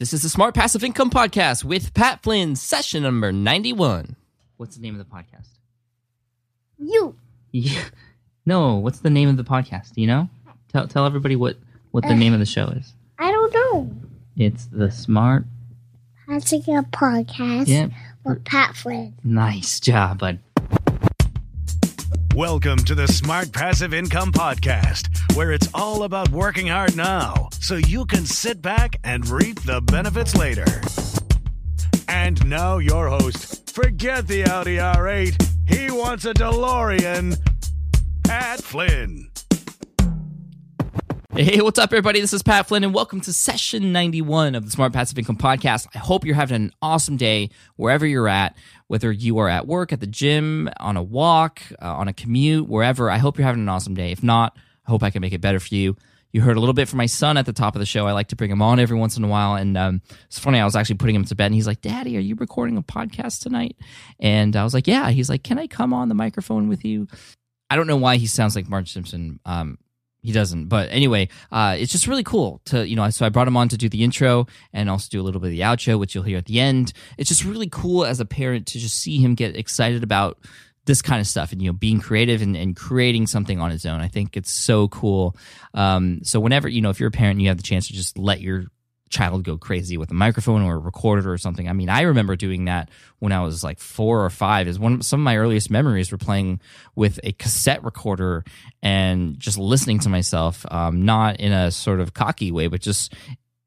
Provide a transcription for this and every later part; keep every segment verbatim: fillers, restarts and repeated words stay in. This is the Smart Passive Income Podcast with Pat Flynn, session number ninety-one. What's the name of the podcast? You. Yeah. No, what's the name of the podcast? Do you know? Tell tell everybody what, what the uh, name of the show is. I don't know. It's the Smart Passive Income Podcast yeah. with Pat Flynn. Nice job, bud. Welcome to the Smart Passive Income Podcast, where it's all about working hard now so you can sit back and reap the benefits later. And now your host, forget the Audi R eight, he wants a DeLorean, Pat Flynn. Hey, what's up, everybody? This is Pat Flynn, and welcome to session ninety-one of the Smart Passive Income Podcast. I hope you're having an awesome day wherever you're at, whether you are at work, at the gym, on a walk, uh, on a commute, wherever. I hope you're having an awesome day. If not, I hope I can make it better for you. You heard a little bit from my son at the top of the show. I like to bring him on every once in a while. And um, it's funny, I was actually putting him to bed, and he's like, Daddy, are you recording a podcast tonight? And I was like, yeah. He's like, can I come on the microphone with you? I don't know why he sounds like Marge Simpson. Um He doesn't, but anyway, uh, it's just really cool to, you know, so I brought him on to do the intro and also do a little bit of the outro, which you'll hear at the end. It's just really cool as a parent to just see him get excited about this kind of stuff and, you know, being creative and, and creating something on his own. I think it's so cool. Um, so whenever, you know, if you're a parent, you have the chance to just let your child go crazy with a microphone or a recorder or something. I mean, I remember doing that when I was like four or five. Is one some of my earliest memories were playing with a cassette recorder and just listening to myself, um, not in a sort of cocky way, but just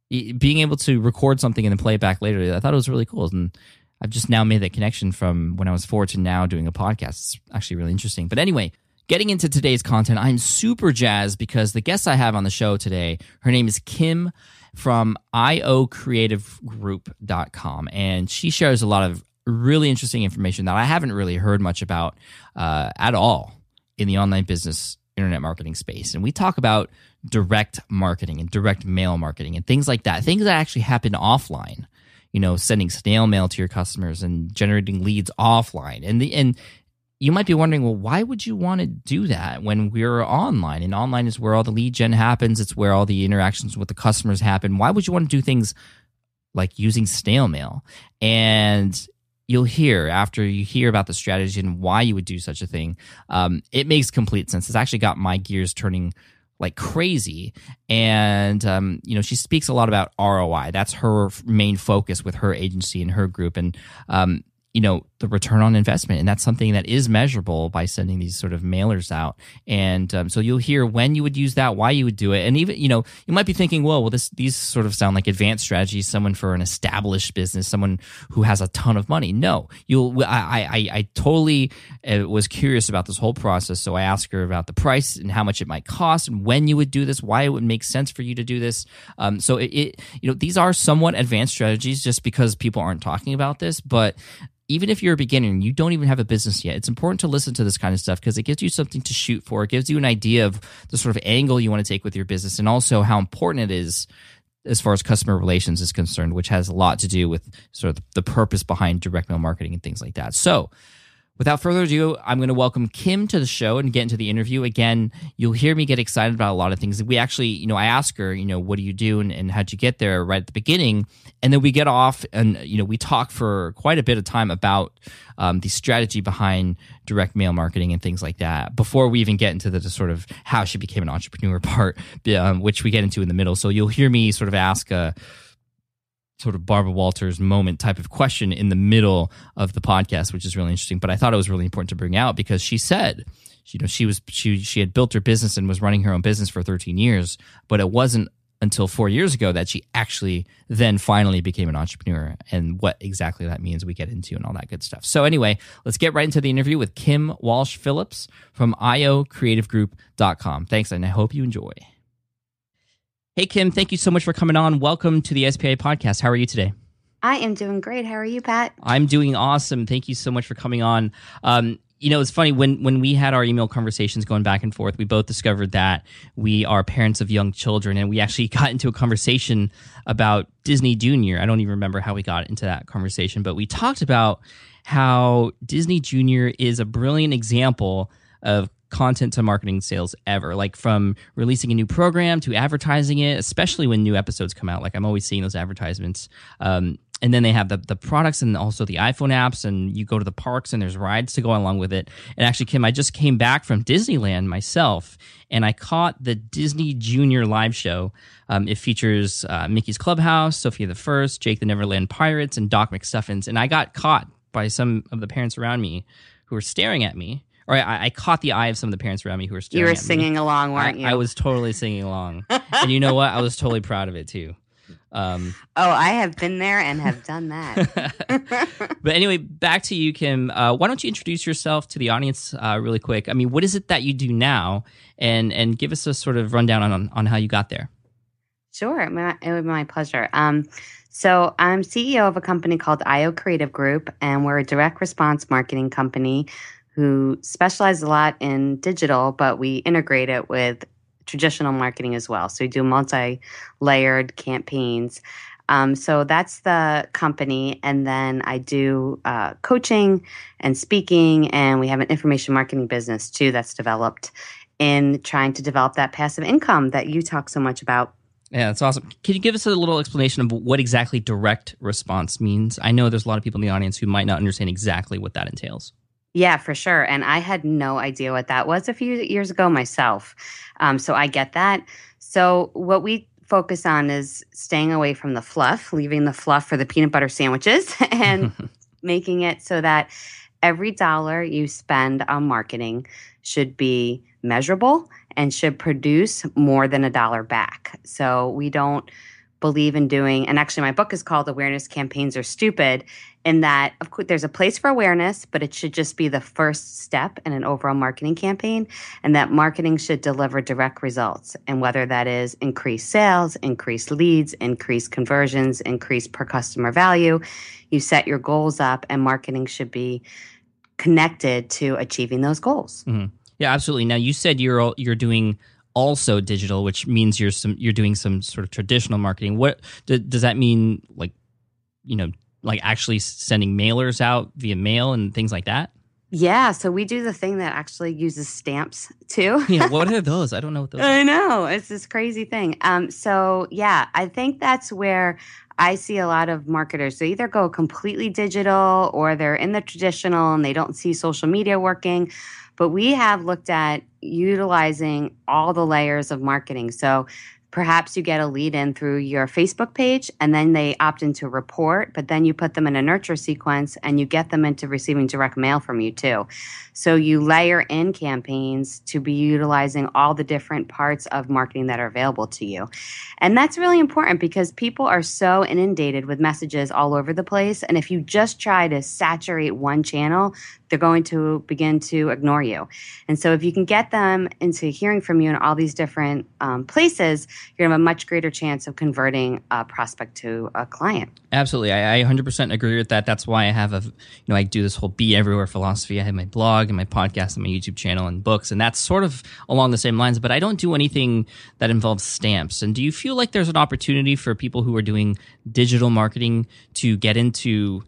being able to record something and then play it back later. I thought it was really cool, and I've just now made that connection from when I was four to now doing a podcast. It's actually really interesting. But anyway, getting into today's content, I'm super jazzed because the guest I have on the show today, her name is Kim from I O creative group dot com, and she shares a lot of really interesting information that I haven't really heard much about uh, at all in the online business internet marketing space. And we talk about direct marketing and direct mail marketing and things like that, things that actually happen offline, you know, sending snail mail to your customers and generating leads offline. And the and you might be wondering, well, why would you want to do that when we're online? And online is where all the lead gen happens. It's where all the interactions with the customers happen. Why would you want to do things like using snail mail? And you'll hear, after you hear about the strategy and why you would do such a thing, um, it makes complete sense. It's actually got my gears turning like crazy. And, um, you know, she speaks a lot about R O I. That's her main focus with her agency and her group. And, um, you know, the return on investment. And that's something that is measurable by sending these sort of mailers out. And um, so you'll hear when you would use that, why you would do it. And even, you know, you might be thinking, well, well, this, these sort of sound like advanced strategies, someone for an established business, someone who has a ton of money. No, you'll, I, I, I totally was curious about this whole process. So I asked her about the price and how much it might cost and when you would do this, why it would make sense for you to do this. Um, so it, it, you know, these are somewhat advanced strategies just because people aren't talking about this, but even if you're a beginner and you don't even have a business yet, it's important to listen to this kind of stuff because it gives you something to shoot for. It gives you an idea of the sort of angle you want to take with your business and also how important it is as far as customer relations is concerned, which has a lot to do with sort of the purpose behind direct mail marketing and things like that. So without further ado, I'm going to welcome Kim to the show and get into the interview. Again, you'll hear me get excited about a lot of things. We actually, you know, I ask her, you know, what do you do and, and how'd you get there right at the beginning? And then we get off and, you know, we talk for quite a bit of time about um, the strategy behind direct mail marketing and things like that before we even get into the, the sort of how she became an entrepreneur part, um, which we get into in the middle. So you'll hear me sort of ask a sort of Barbara Walters moment type of question in the middle of the podcast, which is really interesting. But I thought it was really important to bring out because she said, you know, she was she she had built her business and was running her own business for thirteen years, but it wasn't until four years ago that she actually then finally became an entrepreneur, and what exactly that means we get into and all that good stuff. So anyway, let's get right into the interview with Kim Walsh-Phillips from i o creative group dot com. Thanks, and I hope you enjoy. Hey, Kim, thank you so much for coming on. Welcome to the S P A podcast. How are you today? I am doing great. How are you, Pat? I'm doing awesome. Thank you so much for coming on. Um, you know, it's funny, when when we had our email conversations going back and forth, we both discovered that we are parents of young children, and we actually got into a conversation about Disney Junior. I don't even remember how we got into that conversation, but we talked about how Disney Junior is a brilliant example of content to marketing sales ever, like from releasing a new program to advertising it, especially when new episodes come out. Like, I'm always seeing those advertisements. Um, and then they have the the products and also the iPhone apps, and you go to the parks and there's rides to go along with it. And actually, Kim, I just came back from Disneyland myself, and I caught the Disney Junior live show. Um, it features uh, Mickey's Clubhouse, Sophia the First, Jake the Neverland Pirates, and Doc McStuffins. And I got caught by some of the parents around me who were staring at me. Or I, I caught the eye of some of the parents around me who were staring at me. You were singing along, weren't you? I, I was totally singing along. And you know what? I was totally proud of it, too. Um, oh, I have been there and have done that. But anyway, back to you, Kim. Uh, why don't you introduce yourself to the audience uh, really quick? I mean, what is it that you do now? And and give us a sort of rundown on, on how you got there. Sure. My, it would be my pleasure. Um, so I'm C E O of a company called I O Creative Group, and we're a direct response marketing company who specialize a lot in digital, but we integrate it with traditional marketing as well. So we do multi-layered campaigns. Um, so that's the company. And then I do uh, coaching and speaking, and we have an information marketing business too that's developed in trying to develop that passive income that you talk so much about. Yeah, that's awesome. Can you give us a little explanation of what exactly direct response means? I know there's a lot of people in the audience who might not understand exactly what that entails. Yeah, for sure. And I had no idea what that was a few years ago myself. Um, so I get that. So what we focus on is staying away from the fluff, leaving the fluff for the peanut butter sandwiches, and making it so that every dollar you spend on marketing should be measurable and should produce more than a dollar back. So we don't believe in doing, and actually my book is called Awareness Campaigns Are Stupid, in that, of course, there's a place for awareness, but it should just be the first step in an overall marketing campaign, and that marketing should deliver direct results. And whether that is increased sales, increased leads, increased conversions, increased per customer value, you set your goals up, and marketing should be connected to achieving those goals. Mm-hmm. Yeah, absolutely. Now, you said you're you're doing also digital, which means you're some you're doing some sort of traditional marketing. What d- does that mean? Like, you know, like actually sending mailers out via mail and things like that? Yeah, so we do the thing that actually uses stamps too. Yeah, what are those? I don't know what those are. I know, it's this crazy thing. Um, so yeah, I think that's where I see a lot of marketers. They either go completely digital or they're in the traditional and they don't see social media working. But we have looked at utilizing all the layers of marketing. So perhaps you get a lead in through your Facebook page, and then they opt into a report, but then you put them in a nurture sequence and you get them into receiving direct mail from you too. So you layer in campaigns to be utilizing all the different parts of marketing that are available to you. And that's really important because people are so inundated with messages all over the place. And if you just try to saturate one channel, they're going to begin to ignore you. And so if you can get them into hearing from you in all these different um, places, you're going to have a much greater chance of converting a prospect to a client. Absolutely. I, I one hundred percent agree with that. That's why I have a, you know, I do this whole be everywhere philosophy. I have my blog and my podcast and my YouTube channel and books, and that's sort of along the same lines, but I don't do anything that involves stamps. And do you feel like there's an opportunity for people who are doing digital marketing to get into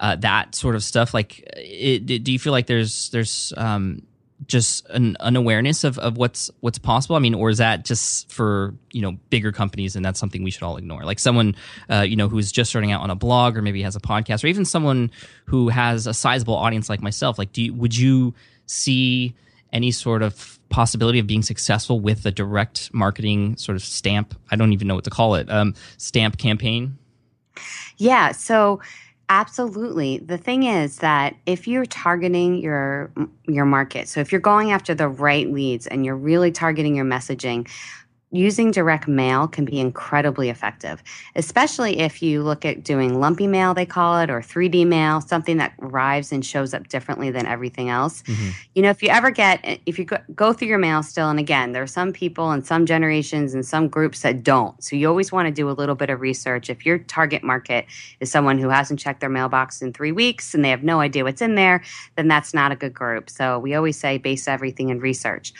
uh, that sort of stuff? Like, it, it, do you feel like there's, there's, um, just an, an awareness of, of what's what's possible? I mean, or is that just for, you know, bigger companies and that's something we should all ignore? Like someone, uh, you know, who's just starting out on a blog or maybe has a podcast, or even someone who has a sizable audience like myself, like do you, would you see any sort of possibility of being successful with a direct marketing sort of stamp? I don't even know what to call it. Um, stamp campaign? Yeah, so absolutely. The thing is that if you're targeting your your market, so if you're going after the right leads and you're really targeting your messaging, using direct mail can be incredibly effective, especially if you look at doing lumpy mail, they call it, or three D mail, something that arrives and shows up differently than everything else. Mm-hmm. You know, if you ever get, if you go through your mail still, and again, there are some people and some generations and some groups that don't. So you always want to do a little bit of research. If your target market is someone who hasn't checked their mailbox in three weeks and they have no idea what's in there, then that's not a good group. So we always say base everything in research.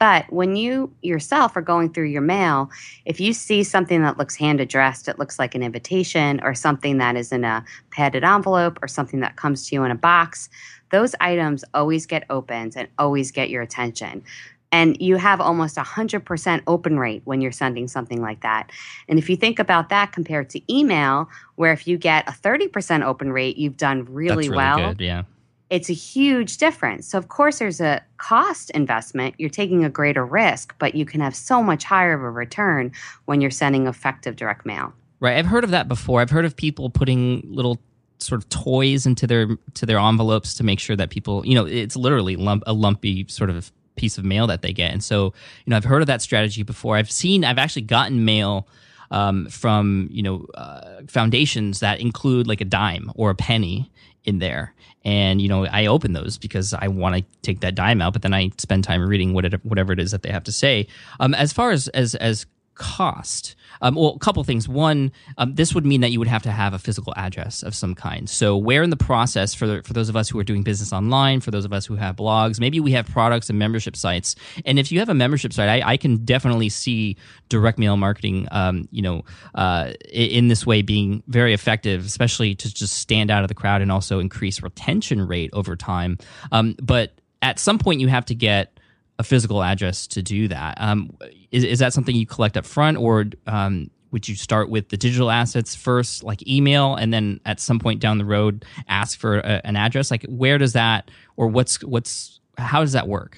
But when you yourself are going through your mail, if you see something that looks hand-addressed, it looks like an invitation, or something that is in a padded envelope, or something that comes to you in a box, those items always get opened and always get your attention. And you have almost a one hundred percent open rate when you're sending something like that. And if you think about that compared to email, where if you get a thirty percent open rate, you've done really, really well. That's good, yeah. It's a huge difference. So, of course, there's a cost investment. You're taking a greater risk, but you can have so much higher of a return when you're sending effective direct mail. Right. I've heard of that before. I've heard of people putting little sort of toys into their to their envelopes to make sure that people, you know, it's literally lump, a lumpy sort of piece of mail that they get. And so, you know, I've heard of that strategy before. I've seen, I've actually gotten mail um, from, you know, uh, foundations that include like a dime or a penny in there. And, you know, I open those because I want to take that dime out, but then I spend time reading what it, whatever it is that they have to say. Um, as far as as, as cost, um, well, a couple things. One, um, this would mean that you would have to have a physical address of some kind. So where in the process, for the, for those of us who are doing business online, for those of us who have blogs, maybe we have products and membership sites. And if you have a membership site, I, I can definitely see direct mail marketing, um, you know, uh, in this way being very effective, especially to just stand out of the crowd and also increase retention rate over time. Um, but at some point, you have to get a physical address to do that. Um, is, is that something you collect up front, or um, would you start with the digital assets first, like email, and then at some point down the road ask for a, an address? Like, where does that, or what's what's how does that work?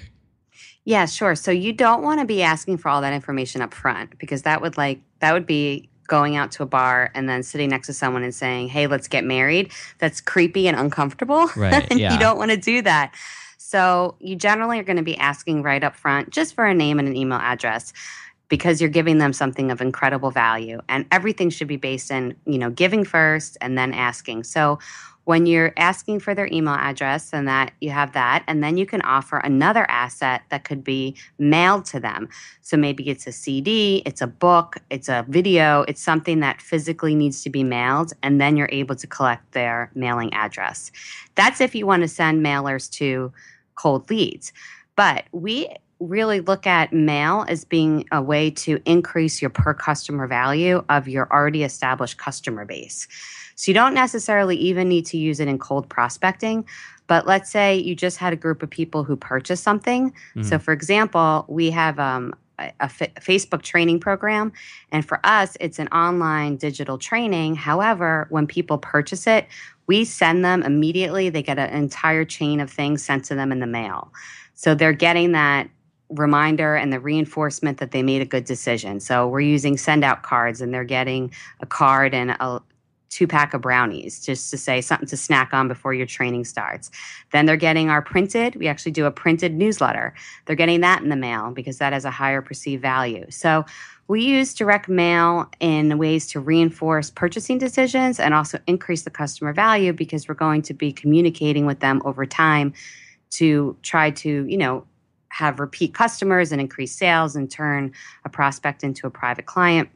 Yeah, sure. So you don't want to be asking for all that information up front, because that would like that would be going out to a bar and then sitting next to someone and saying, "Hey, let's get married." That's creepy and uncomfortable, right? And yeah. You don't want to do that. So you generally are going to be asking right up front just for a name and an email address, because you're giving them something of incredible value. And everything should be based in, you know, giving first and then asking. So when you're asking for their email address, and that you have that, and then you can offer another asset that could be mailed to them. So maybe it's a C D, it's a book, it's a video, it's something that physically needs to be mailed, and then you're able to collect their mailing address. That's if you want to send mailers to cold leads. But we really look at mail as being a way to increase your per customer value of your already established customer base. So you don't necessarily even need to use it in cold prospecting. But let's say you just had a group of people who purchased something. Mm-hmm. So for example, we have um, a, a F- Facebook training program. And for us, it's an online digital training. However, when people purchase it, we send them immediately. They get an entire chain of things sent to them in the mail. So they're getting that reminder and the reinforcement that they made a good decision. So we're using send out cards, and they're getting a card and a two-pack of brownies, just to say something to snack on before your training starts. Then they're getting our printed. We actually do a printed newsletter. They're getting that in the mail because that has a higher perceived value. So we use direct mail in ways to reinforce purchasing decisions and also increase the customer value, because we're going to be communicating with them over time to try to, you know, have repeat customers and increase sales and turn a prospect into a private client.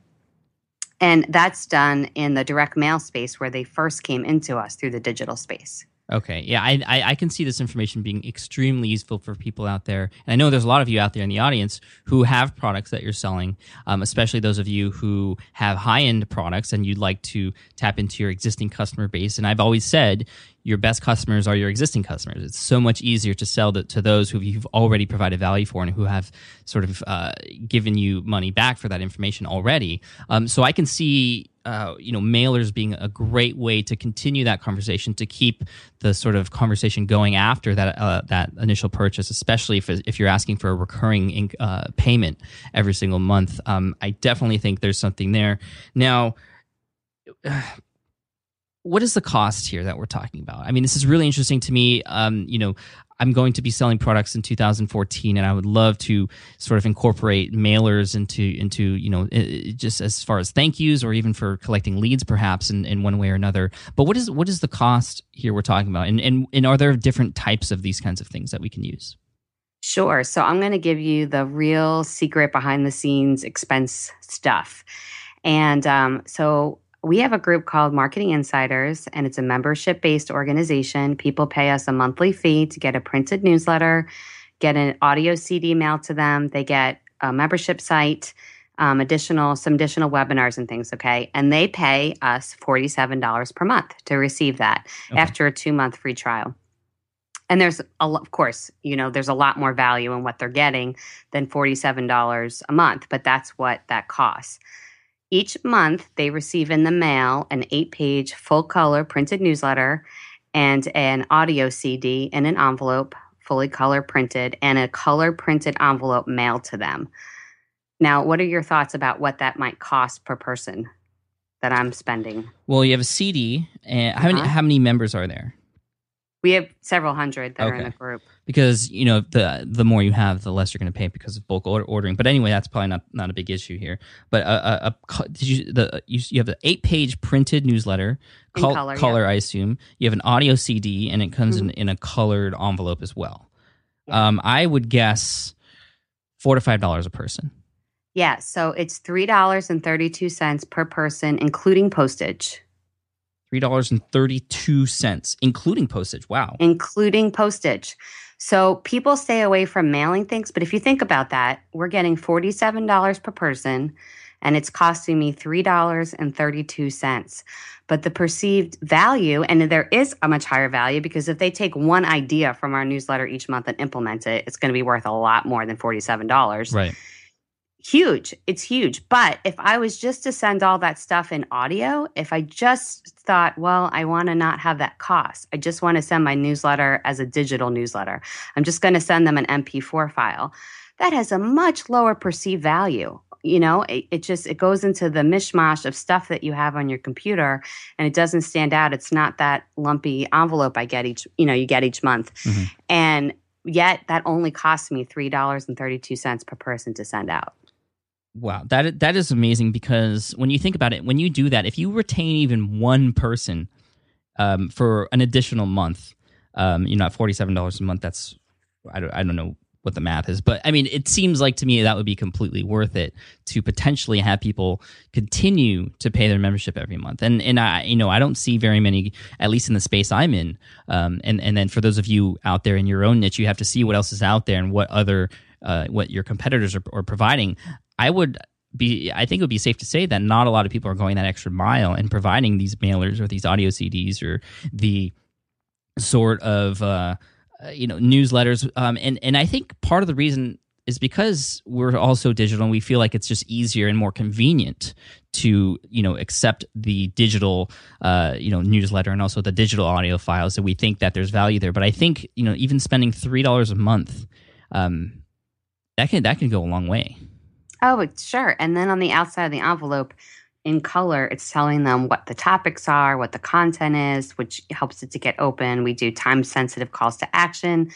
And that's done in the direct mail space where they first came into us through the digital space. Okay. Yeah, I, I, I can see this information being extremely useful for people out there. And I know there's a lot of you out there in the audience who have products that you're selling, um, especially those of you who have high-end products and you'd like to tap into your existing customer base. And I've always said your best customers are your existing customers. It's so much easier to sell to, to those who you've already provided value for and who have sort of uh, given you money back for that information already. Um, so I can see Uh, you know, mailers being a great way to continue that conversation, to keep the sort of conversation going after that uh, that initial purchase, especially if if you're asking for a recurring inc- uh, payment every single month. Um, I definitely think there's something there. Now, uh, what is the cost here that we're talking about? I mean, this is really interesting to me. Um, you know, I'm going to be selling products in two thousand fourteen, and I would love to sort of incorporate mailers into, into you know, just as far as thank yous or even for collecting leads perhaps in, in one way or another. But what is what is the cost here we're talking about? And, and, and are there different types of these kinds of things that we can use? Sure. So I'm going to give you the real secret behind the scenes expense stuff. And um, so we have a group called Marketing Insiders, and it's a membership-based organization. People pay us a monthly fee to get a printed newsletter, get an audio C D mailed to them. They get a membership site, um, additional some additional webinars and things, okay? And they pay us forty-seven dollars per month to receive that okay. after a two-month free trial. And there's, a, of course, you know, there's a lot more value in what they're getting than forty-seven dollars a month, but that's what that costs. Each month, they receive in the mail an eight-page full-color printed newsletter and an audio C D in an envelope, fully color printed, and a color printed envelope mailed to them. Now, what are your thoughts about what that might cost per person that I'm spending? Well, you have a C D. And how, uh-huh. many, how many members are there? We have several hundred that okay. are in the group. Because, you know, the the more you have, the less you're going to pay because of bulk order ordering. But anyway, that's probably not, not a big issue here. But a, a, a, did you, the, you you have an eight-page printed newsletter, col- color, color yeah. I assume. You have an audio C D, and it comes mm-hmm. in, in a colored envelope as well. Yeah. Um, I would guess four to five dollars a person. Yeah, so it's three dollars and thirty-two cents per person, including postage. three dollars and thirty-two cents, including postage. Wow. Including postage. So people stay away from mailing things. But if you think about that, we're getting forty-seven dollars per person, and it's costing me three dollars and thirty-two cents. But the perceived value, and there is a much higher value, because if they take one idea from our newsletter each month and implement it, it's going to be worth a lot more than forty-seven dollars. Right. Huge. It's huge. But if I was just to send all that stuff in audio, if I just thought, well, I want to not have that cost. I just want to send my newsletter as a digital newsletter. I'm just going to send them an M P four file. That has a much lower perceived value. You know, it, it just, it goes into the mishmash of stuff that you have on your computer, and it doesn't stand out. It's not that lumpy envelope I get each, you know, you get each month. Mm-hmm. And yet that only costs me three dollars and thirty-two cents per person to send out. Wow, that that is amazing, because when you think about it, when you do that, if you retain even one person um, for an additional month, um, you know, at forty-seven dollars a month, that's, I don't, I don't know what the math is, but I mean, it seems like to me that would be completely worth it to potentially have people continue to pay their membership every month. And and I, you know, I don't see very many, at least in the space I'm in. Um, and and then for those of you out there in your own niche, you have to see what else is out there and what other uh, what your competitors are, are providing. I would be, I think it would be safe to say that not a lot of people are going that extra mile and providing these mailers or these audio C Ds or the sort of, uh, you know, newsletters. Um, and, and I think part of the reason is because we're also digital, and we feel like it's just easier and more convenient to, you know, accept the digital, uh, you know, newsletter and also the digital audio files. So we think that there's value there. But I think, you know, even spending three dollars a month, um, that can, that can go a long way. Oh, sure. And then on the outside of the envelope, in color, it's telling them what the topics are, what the content is, which helps it to get open. We do time-sensitive calls to action.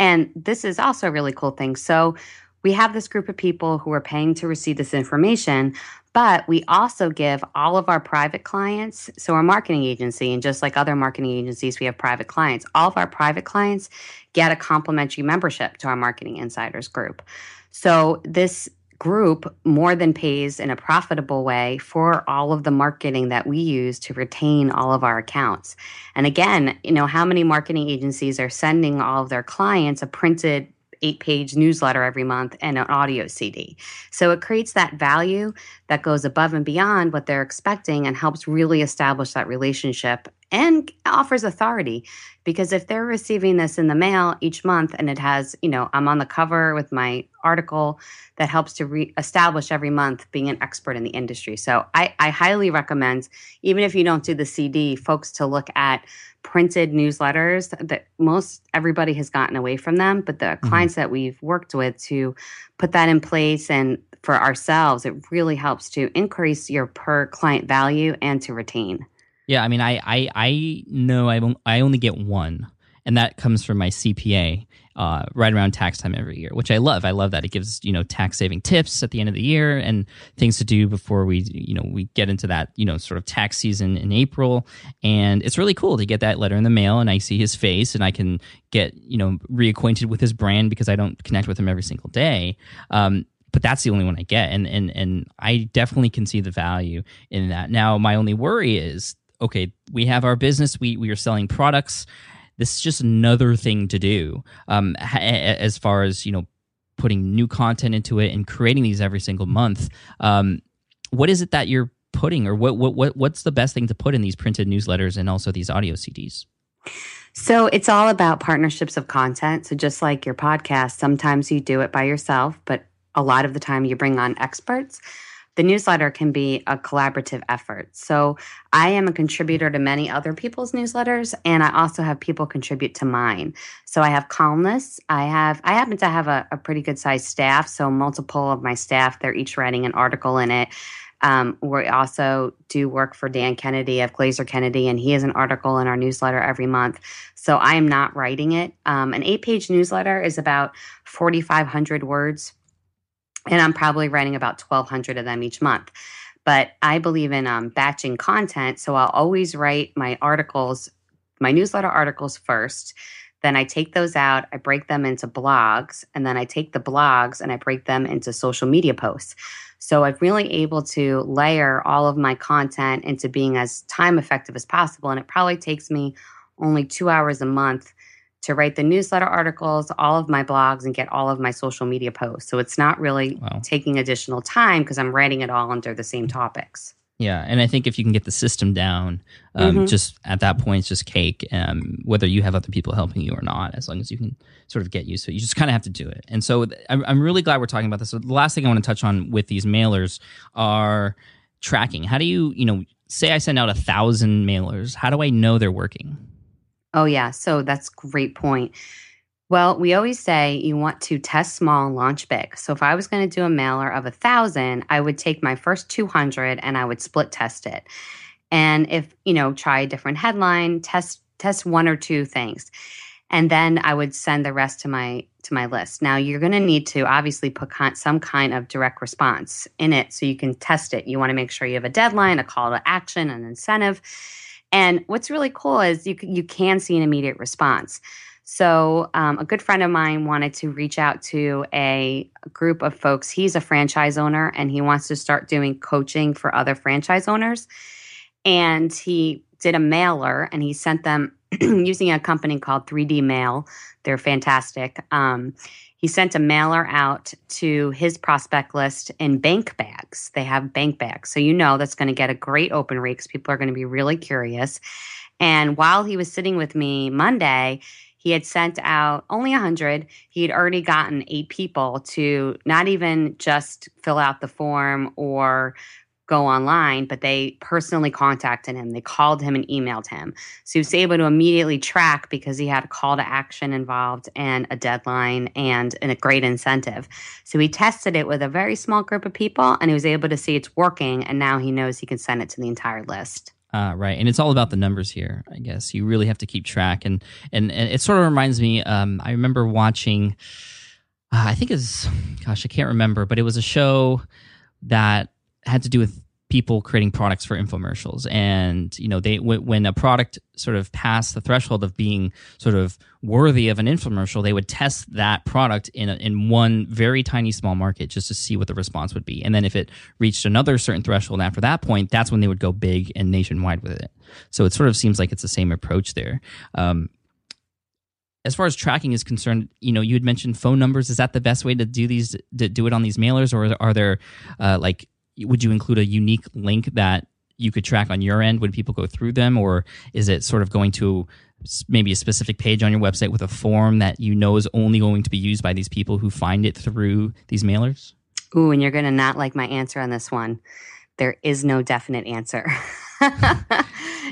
And this is also a really cool thing. So we have this group of people who are paying to receive this information, But we also give all of our private clients, so our marketing agency, and just like other marketing agencies, we have private clients. All of our private clients get a complimentary membership to our Marketing Insiders group. So this group more than pays in a profitable way for all of the marketing that we use to retain all of our accounts. And again, you know, how many marketing agencies are sending all of their clients a printed eight-page newsletter every month and an audio C D. So it creates that value that goes above and beyond what they're expecting and helps really establish that relationship and offers authority. Because if they're receiving this in the mail each month and it has, you know, I'm on the cover with my article, that helps to re- establish every month being an expert in the industry. So I, I highly recommend, even if you don't do the C D, folks to look at printed newsletters that most everybody has gotten away from them, but the mm-hmm. clients that we've worked with to put that in place and for ourselves, it really helps to increase your per client value and to retain. Yeah, I mean, I I, I know I, I only get one, and that comes from my C P A uh, right around tax time every year, which I love. I love that. It gives, you know, tax-saving tips at the end of the year and things to do before we, you know, we get into that, you know, sort of tax season in April. And it's really cool to get that letter in the mail, and I see his face, and I can get, you know, reacquainted with his brand because I don't connect with him every single day. Um But that's the only one I get, and and and I definitely can see the value in that. Now, my only worry is, okay, we have our business, we we are selling products. This is just another thing to do, um, ha- as far as, you know, putting new content into it and creating these every single month. Um, what is it that you're putting, or what what what what's the best thing to put in these printed newsletters and also these audio C Ds? So it's all about partnerships of content. So just like your podcast, sometimes you do it by yourself, but a lot of the time you bring on experts. The newsletter can be a collaborative effort. So I am a contributor to many other people's newsletters, and I also have people contribute to mine. So I have columnists. I have I happen to have a, a pretty good sized staff. So multiple of my staff, they're each writing an article in it. Um, we also do work for Dan Kennedy of Glazer Kennedy, and he has an article in our newsletter every month. So I am not writing it. Um, an eight-page newsletter is about forty-five hundred words. And I'm probably writing about twelve hundred of them each month. But I believe in um, batching content, so I'll always write my articles, my newsletter articles first. Then I take those out, I break them into blogs, and then I take the blogs and I break them into social media posts. So I'm really able to layer all of my content into being as time effective as possible. And it probably takes me only two hours a month to write the newsletter articles, all of my blogs, and get all of my social media posts. So it's not really wow. taking additional time because I'm writing it all under the same topics. Yeah, and I think if you can get the system down, um, mm-hmm. just at that point, it's just cake, um, whether you have other people helping you or not, as long as you can sort of get used to it. You just kind of have to do it. And so I'm, I'm really glad we're talking about this. So the last thing I want to touch on with these mailers are tracking. How do you, you know, say I send out a thousand mailers, how do I know they're working? Oh, yeah. So that's a great point. Well, we always say you want to test small and launch big. So if I was going to do a mailer of one thousand, I would take my first two hundred and I would split test it. And if, you know, try a different headline, test test one or two things. And then I would send the rest to my to my list. Now, you're going to need to obviously put con- some kind of direct response in it so you can test it. You want to make sure you have a deadline, a call to action, an incentive. And what's really cool is you can, you can see an immediate response. So um, a good friend of mine wanted to reach out to a group of folks. He's a franchise owner, and he wants to start doing coaching for other franchise owners. And he did a mailer, and he sent them using a company called three D Mail. They're fantastic. Um, he sent a mailer out to his prospect list in bank bags. They have bank bags. So you know that's going to get a great open rate because people are going to be really curious. And while he was sitting with me Monday, he had sent out only one hundred. He had already gotten eight people to not even just fill out the form or go online, but they personally contacted him. They called him and emailed him. So he was able to immediately track because he had a call to action involved and a deadline and, and a great incentive. So he tested it with a very small group of people, and he was able to see it's working, and now he knows he can send it to the entire list. Uh, right. And it's all about the numbers here, I guess. You really have to keep track. And, and, and it sort of reminds me, um, I remember watching, uh, I think it was, gosh, I can't remember, but it was a show that had to do with people creating products for infomercials. And, you know, they w- when a product sort of passed the threshold of being sort of worthy of an infomercial, they would test that product in a, in one very tiny small market just to see what the response would be. And then if it reached another certain threshold after that point, that's when they would go big and nationwide with it. So it sort of seems like it's the same approach there. Um, as far as tracking is concerned, you know, you had mentioned phone numbers. Is that the best way to do these, to do it on these mailers? Or are there uh, like, would you include a unique link that you could track on your end when people go through them? Or is it sort of going to maybe a specific page on your website with a form that you know is only going to be used by these people who find it through these mailers? Ooh, and you're going to not like my answer on this one. There is no definite answer.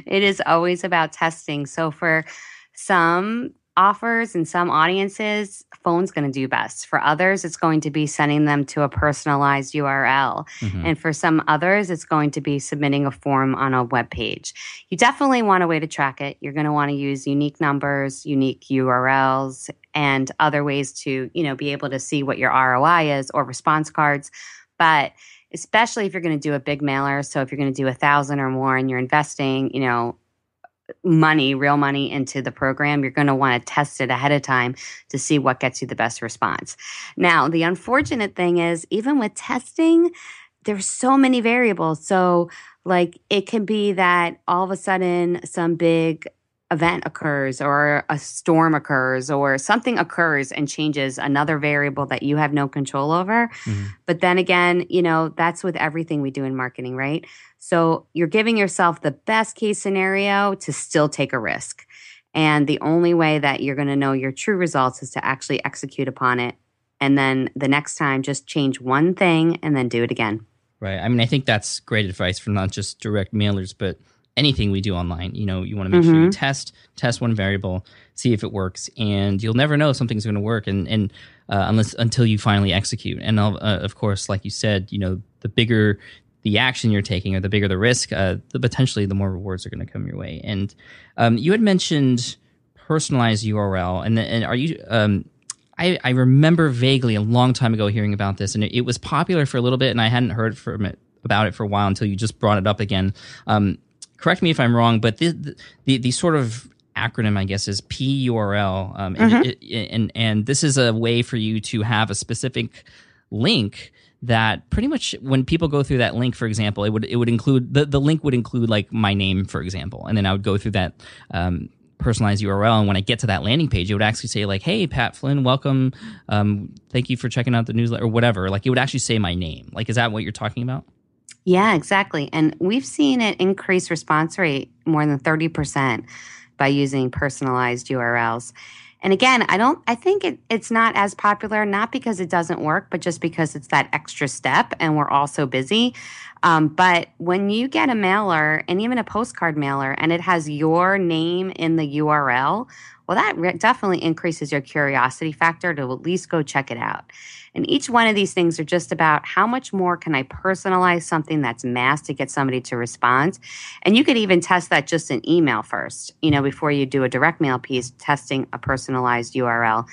It is always about testing. So for some offers and some audiences, phone's going to do best. For others, it's going to be sending them to a personalized U R L. Mm-hmm. And for some others, it's going to be submitting a form on a web page. You definitely want a way to track it. You're going to want to use unique numbers, unique U R Ls, and other ways to, you know, be able to see what your R O I is, or response cards. But especially if you're going to do a big mailer, so if you're going to do a thousand or more and you're investing, you know, money, real money into the program, you're going to want to test it ahead of time to see what gets you the best response. Now, the unfortunate thing is, even with testing, there's so many variables. So like it can be that all of a sudden some big event occurs or a storm occurs or something occurs and changes another variable that you have no control over. Mm-hmm. But then again, you know, that's with everything we do in marketing, right? So you're giving yourself the best case scenario to still take a risk. And the only way that you're going to know your true results is to actually execute upon it. And then the next time, just change one thing and then do it again. Right. I mean, I think that's great advice for not just direct mailers, but anything we do online. You know, you want to make mm-hmm. sure you test, test one variable, see if it works. And you'll never know if something's going to work and, and uh, unless until you finally execute. And uh, of course, like you said, you know, the bigger the action you're taking or the bigger the risk, uh, the potentially the more rewards are going to come your way. And um, you had mentioned personalized U R L. And, and are you, um, I, I remember vaguely a long time ago hearing about this, and it, it was popular for a little bit and I hadn't heard from it, about it for a while until you just brought it up again. Um, correct me if I'm wrong, but the, the, the, the sort of acronym, I guess, is P U R L. Um, and, mm-hmm. it, it, and, and this is a way for you to have a specific link that pretty much when people go through that link, for example, it would it would include the, the link would include like my name, for example, and then I would go through that um, personalized U R L. And when I get to that landing page, it would actually say like, "Hey, Pat Flynn, welcome. Um, thank you for checking out the newsletter," or whatever. Like it would actually say my name. Like, is that what you're talking about? Yeah, exactly. And we've seen it increase response rate more than thirty percent by using personalized U R Ls. And again, I don't. I think it, it's not as popular, not because it doesn't work, but just because it's that extra step, and we're all so busy. Um, but when you get a mailer, and even a postcard mailer, and it has your name in the U R L, well, that re- definitely increases your curiosity factor to at least go check it out. And each one of these things are just about how much more can I personalize something that's mass to get somebody to respond. And you could even test that just in email first, you know, before you do a direct mail piece, testing a personalized U R L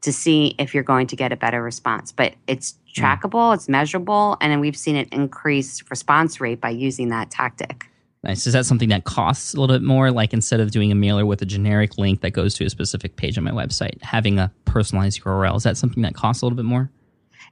to see if you're going to get a better response. But it's trackable, it's measurable, and then we've seen an increased response rate by using that tactic. Nice. Is that something that costs a little bit more? Like instead of doing a mailer with a generic link that goes to a specific page on my website, having a personalized U R L, is that something that costs a little bit more?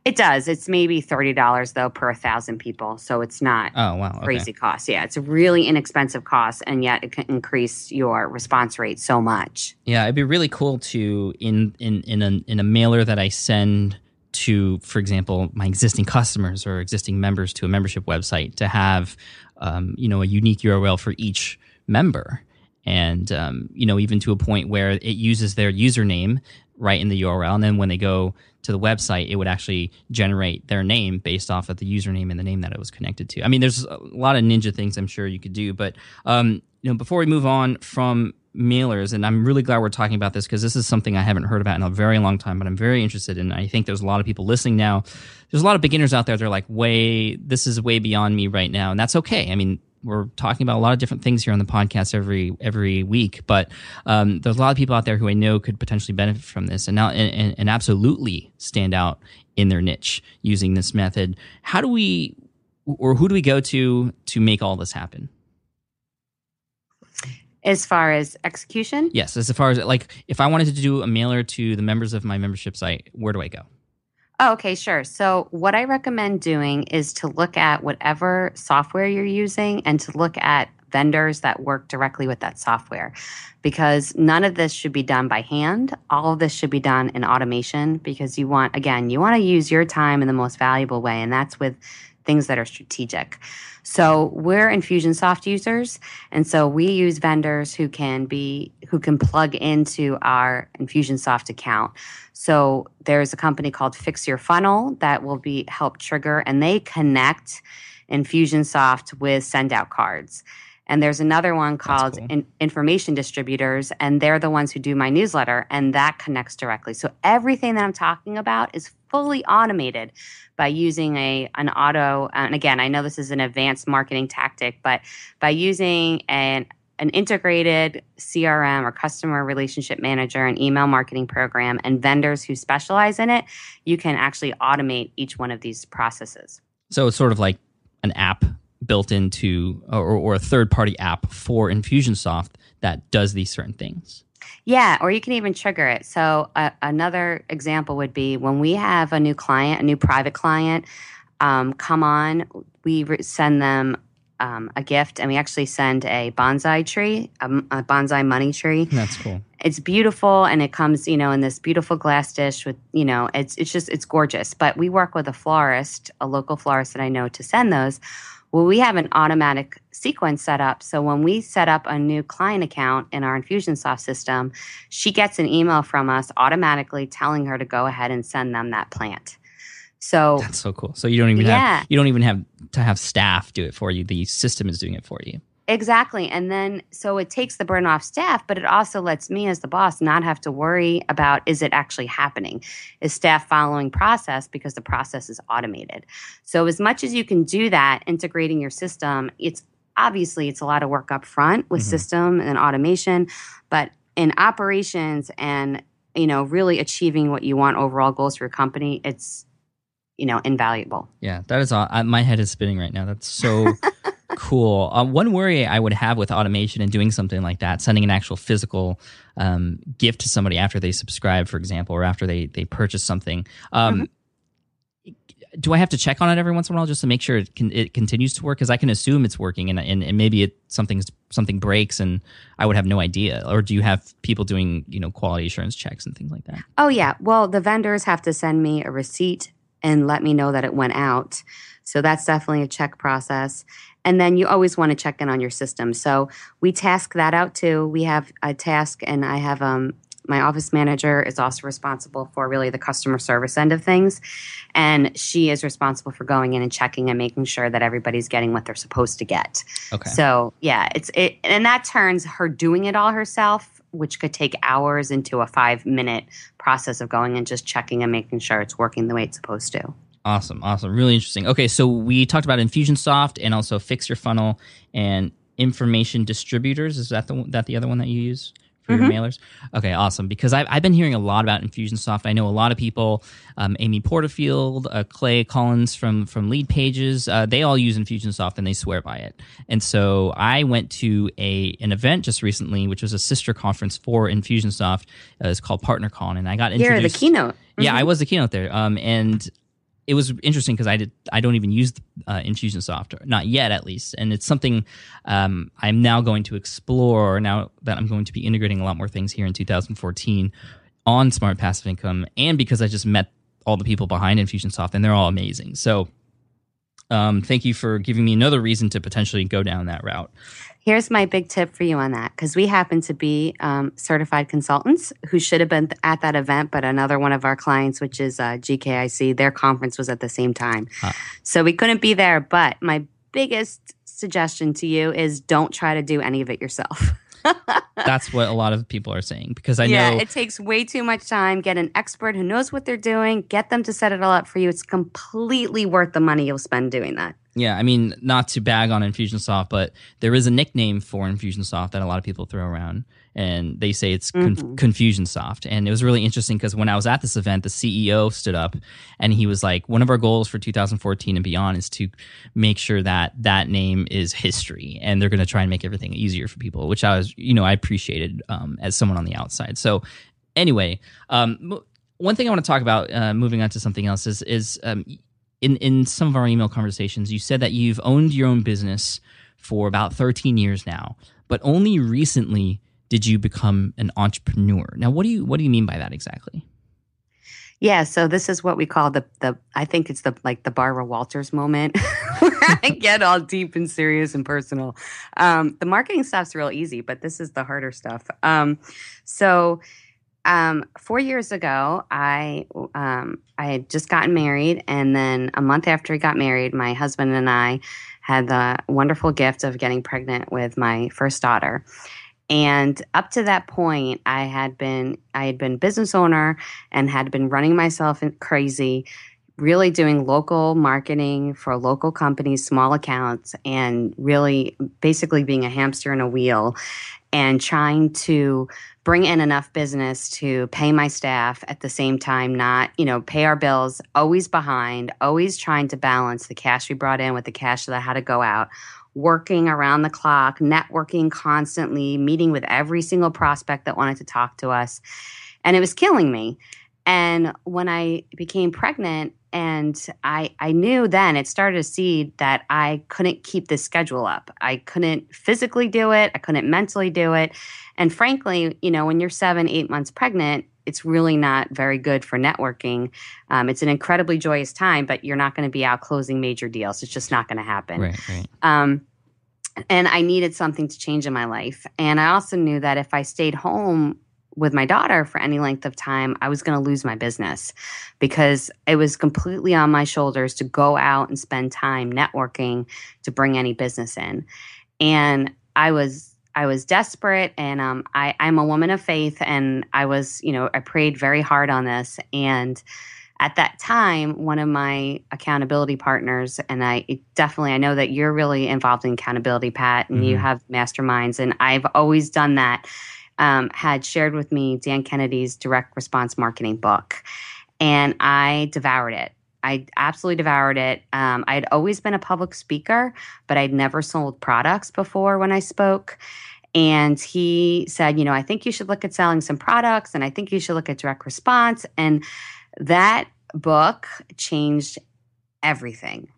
It does. It's maybe thirty dollars though per one thousand people. So it's not oh, wow. okay. crazy cost. Yeah, it's a really inexpensive cost, and yet it can increase your response rate so much. Yeah, it'd be really cool to, in in in a, in a mailer that I send to, for example, my existing customers or existing members to a membership website, to have um, you know, a unique U R L for each member. And um, you know, even to a point where it uses their username right in the U R L, and then when they go to the website, it would actually generate their name based off of the username and the name that it was connected to. I mean, there's a lot of ninja things I'm sure you could do, but um, you know, before we move on from mailers, and I'm really glad we're talking about this because this is something I haven't heard about in a very long time, but I'm very interested in. I think there's a lot of people listening now. There's a lot of beginners out there. They're like, way, this is way beyond me right now, and that's okay. I mean, we're talking about a lot of different things here on the podcast every every week, but um, there's a lot of people out there who I know could potentially benefit from this and now and, and absolutely stand out in their niche using this method. How do we or who do we go to to make all this happen? As far as execution? Yes, as far as, like, if I wanted to do a mailer to the members of my membership site, where do I go? Oh, okay, sure. So what I recommend doing is to look at whatever software you're using and to look at vendors that work directly with that software, because none of this should be done by hand. All of this should be done in automation, because you want, again, you want to use your time in the most valuable way, and that's with things that are strategic. So we're Infusionsoft users, and so we use vendors who can be who can plug into our Infusionsoft account. So there's a company called Fix Your Funnel that will be help trigger, and they connect Infusionsoft with send out cards. And there's another one called cool. In- Information Distributors, and they're the ones who do my newsletter, and that connects directly. So everything that I'm talking about is fully automated by using a an auto, and again, I know this is an advanced marketing tactic, but by using an an integrated C R M or customer relationship manager and email marketing program and vendors who specialize in it, you can actually automate each one of these processes. So it's sort of like an app built into or, or a third-party app for Infusionsoft that does these certain things. Yeah, or you can even trigger it. So uh, another example would be when we have a new client, a new private client, um, come on, we re- send them um, a gift, and we actually send a bonsai tree, a, a bonsai money tree. That's cool. It's beautiful, and it comes, you know, in this beautiful glass dish with, you know, it's it's just, it's gorgeous. But we work with a florist, a local florist that I know, to send those. Well, we have an automatic sequence set up. So when we set up a new client account in our Infusionsoft system, she gets an email from us automatically telling her to go ahead and send them that plant. So that's so cool. So you don't even yeah. have you don't even have to have staff do it for you. The system is doing it for you. Exactly. And then so it takes the burden off staff, but it also lets me as the boss not have to worry about, is it actually happening? Is staff following process, because the process is automated? So as much as you can do that, integrating your system, it's obviously it's a lot of work up front with mm-hmm. system and automation, but in operations and, you know, really achieving what you want overall goals for your company, it's, you know, invaluable. Yeah, that is all. I, my head is spinning right now. That's so cool. Uh, one worry I would have with automation and doing something like that, sending an actual physical um, gift to somebody after they subscribe, for example, or after they, they purchase something. Um, mm-hmm. Do I have to check on it every once in a while just to make sure it can, it continues to work? Because I can assume it's working, and and, and maybe it something something breaks and I would have no idea. Or do you have people doing, you know, quality assurance checks and things like that? Oh, yeah. Well, the vendors have to send me a receipt and let me know that it went out. So that's definitely a check process. And then you always want to check in on your system. So we task that out too. We have a task, and I have um, my office manager is also responsible for really the customer service end of things. And she is responsible for going in and checking and making sure that everybody's getting what they're supposed to get. Okay. So yeah, it's it, and that turns her doing it all herself, which could take hours, into a five-minute process of going and just checking and making sure it's working the way it's supposed to. Awesome, awesome. Really interesting. Okay, so we talked about Infusionsoft and also Fix Your Funnel and Information Distributors. Is that the that the other one that you use for mm-hmm. your mailers? Okay, awesome. Because I've, I've been hearing a lot about Infusionsoft. I know a lot of people, um, Amy Porterfield, uh, Clay Collins from, from Lead Pages, uh, they all use Infusionsoft and they swear by it. And so I went to a an event just recently, which was a sister conference for Infusionsoft. Uh, it's called PartnerCon, and I got introduced. You're the keynote. Mm-hmm. Yeah, I was the keynote there. Um, and it was interesting because I did. I don't even use uh, Infusionsoft, not yet at least, and it's something um, I'm now going to explore now that I'm going to be integrating a lot more things here in two thousand fourteen on Smart Passive Income, and because I just met all the people behind Infusionsoft, and they're all amazing. So um, thank you for giving me another reason to potentially go down that route. Here's my big tip for you on that, because we happen to be um, certified consultants who should have been at that event, but another one of our clients, which is uh, G K I C, their conference was at the same time. Huh. So we couldn't be there, but my biggest suggestion to you is don't try to do any of it yourself. That's what a lot of people are saying, because I yeah, know... Yeah, it takes way too much time. Get an expert who knows what they're doing. Get them to set it all up for you. It's completely worth the money you'll spend doing that. Yeah, I mean, not to bag on Infusionsoft, but there is a nickname for Infusionsoft that a lot of people throw around, and they say it's mm-hmm. Conf- Infusionsoft. And it was really interesting because when I was at this event, the C E O stood up and he was like, one of our goals for two thousand fourteen and beyond is to make sure that that name is history, and they're going to try and make everything easier for people, which I was, you know, I appreciated um, as someone on the outside. So anyway, um, one thing I want to talk about, uh, moving on to something else, is, is um, in, in some of our email conversations, you said that you've owned your own business for about thirteen years now, but only recently did you become an entrepreneur. Now, what do you what do you mean by that exactly? Yeah, so this is what we call the the I think it's the like the Barbara Walters moment where I get all deep and serious and personal. Um, the marketing stuff's real easy, but this is the harder stuff. Um, so um, four years ago, I um, I had just gotten married, and then a month after I got married, my husband and I had the wonderful gift of getting pregnant with my first daughter. And up to that point, I had been I had been business owner and had been running myself crazy, really doing local marketing for local companies, small accounts, and really basically being a hamster in a wheel and trying to bring in enough business to pay my staff at the same time, not, you know, pay our bills, always behind, always trying to balance the cash we brought in with the cash that I had to go out, working around the clock, networking constantly, meeting with every single prospect that wanted to talk to us. And it was killing me. And when I became pregnant, and I I knew then, it started a seed that I couldn't keep this schedule up. I couldn't physically do it. I couldn't mentally do it. And frankly, you know, when you're seven, eight months pregnant, it's really not very good for networking. Um, it's an incredibly joyous time, but you're not going to be out closing major deals. It's just not going to happen. Right, right. Um, and I needed something to change in my life. And I also knew that if I stayed home with my daughter for any length of time, I was going to lose my business, because it was completely on my shoulders to go out and spend time networking to bring any business in. And I was I was desperate, and um, I, I'm a woman of faith, and I was, you know, I prayed very hard on this. And at that time, one of my accountability partners, and I definitely, I know that you're really involved in accountability, Pat, and mm-hmm. you have masterminds, and I've always done that, um, had shared with me Dan Kennedy's direct response marketing book, and I devoured it. I absolutely devoured it. Um, I'd always been a public speaker, but I'd never sold products before when I spoke. And he said, you know, I think you should look at selling some products, and I think you should look at direct response. And that book changed everything.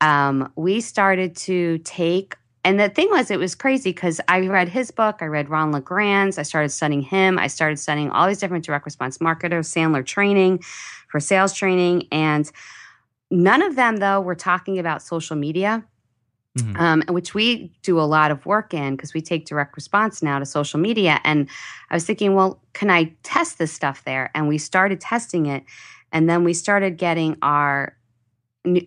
Um, we started to take, and the thing was, it was crazy because I read his book, I read Ron LeGrand's, I started studying him, I started studying all these different direct response marketers, Sandler Training, for sales training, and none of them, though, were talking about social media, mm-hmm. um, which we do a lot of work in because we take direct response now to social media. And I was thinking, well, can I test this stuff there? And we started testing it, and then we started getting our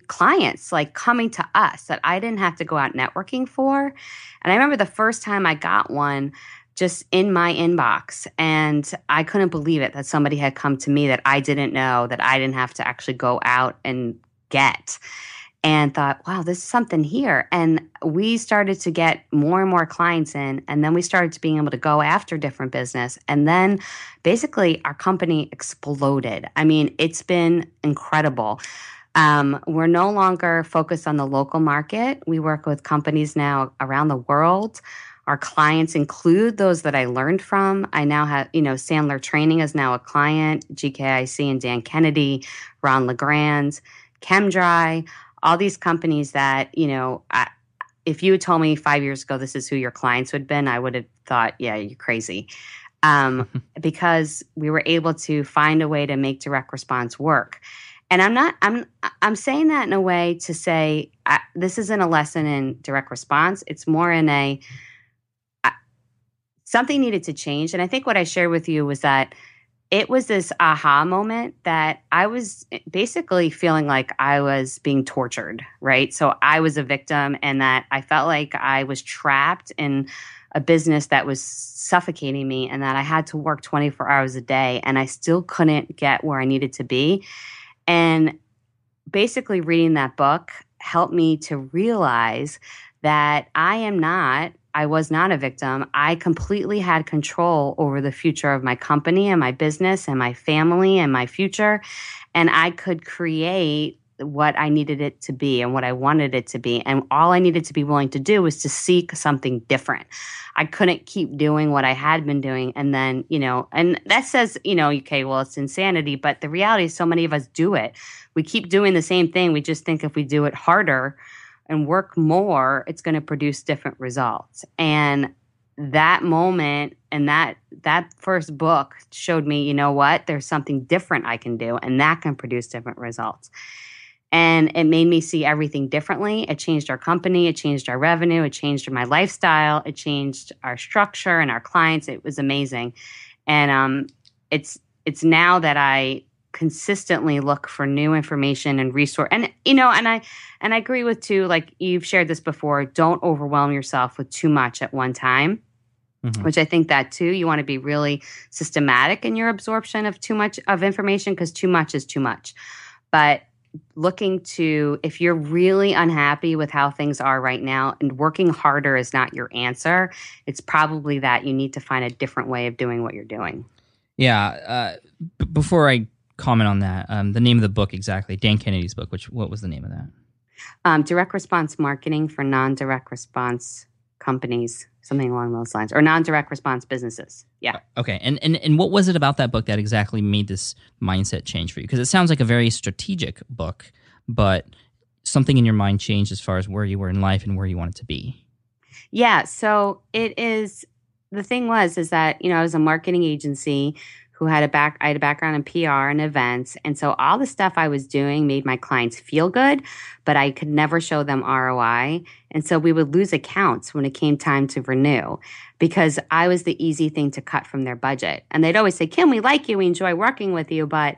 clients like coming to us that I didn't have to go out networking for. And I remember the first time I got one, just in my inbox. And I couldn't believe it that somebody had come to me that I didn't know, that I didn't have to actually go out and get, and thought, wow, there's something here. And we started to get more and more clients in. And then we started to being able to go after different business. And then basically our company exploded. I mean, it's been incredible. Um, we're no longer focused on the local market. We work with companies now around the world. Our clients include those that I learned from. I now have, you know, Sandler Training is now a client, G K I C and Dan Kennedy, Ron LeGrand, ChemDry, all these companies that, you know, I, if you had told me five years ago this is who your clients would have been, I would have thought, yeah, you're crazy. Um, because we were able to find a way to make direct response work. And I'm not, I'm, I'm saying that in a way to say uh, this isn't a lesson in direct response. It's more in a, something needed to change. And I think what I shared with you was that it was this aha moment that I was basically feeling like I was being tortured, right? So I was a victim, and that I felt like I was trapped in a business that was suffocating me, and that I had to work twenty-four hours a day, and I still couldn't get where I needed to be. And basically reading that book helped me to realize that I am not I was not a victim. I completely had control over the future of my company and my business and my family and my future. And I could create what I needed it to be and what I wanted it to be. And all I needed to be willing to do was to seek something different. I couldn't keep doing what I had been doing. And then, you know, and that says, you know, okay, well, it's insanity. But the reality is so many of us do it. We keep doing the same thing. We just think if we do it harder and work more, it's going to produce different results. And that moment and that that first book showed me, you know what, there's something different I can do, and that can produce different results. And it made me see everything differently. It changed our company. It changed our revenue. It changed my lifestyle. It changed our structure and our clients. It was amazing. And um, it's it's now that I consistently look for new information and resource. And, you know, and I and I agree with too, like you've shared this before, don't overwhelm yourself with too much at one time. Mm-hmm. Which I think that too, you want to be really systematic in your absorption of too much of information, because too much is too much. But looking to, if you're really unhappy with how things are right now and working harder is not your answer, it's probably that you need to find a different way of doing what you're doing. Yeah. Uh, b- before I comment on that, um, the name of the book exactly, Dan Kennedy's book, which what was the name of that? Um, Direct Response Marketing for Non-Direct Response Companies, something along those lines, or non-direct response businesses. Yeah. Okay. And and and what was it about that book that exactly made this mindset change for you? Because it sounds like a very strategic book, but something in your mind changed as far as where you were in life and where you wanted to be. Yeah. So it is, the thing was, is that, you know, I was a marketing agency who had a back, I had a background in P R and events. And so all the stuff I was doing made my clients feel good, but I could never show them R O I. And so we would lose accounts when it came time to renew because I was the easy thing to cut from their budget. And they'd always say, Kim, we like you, we enjoy working with you, but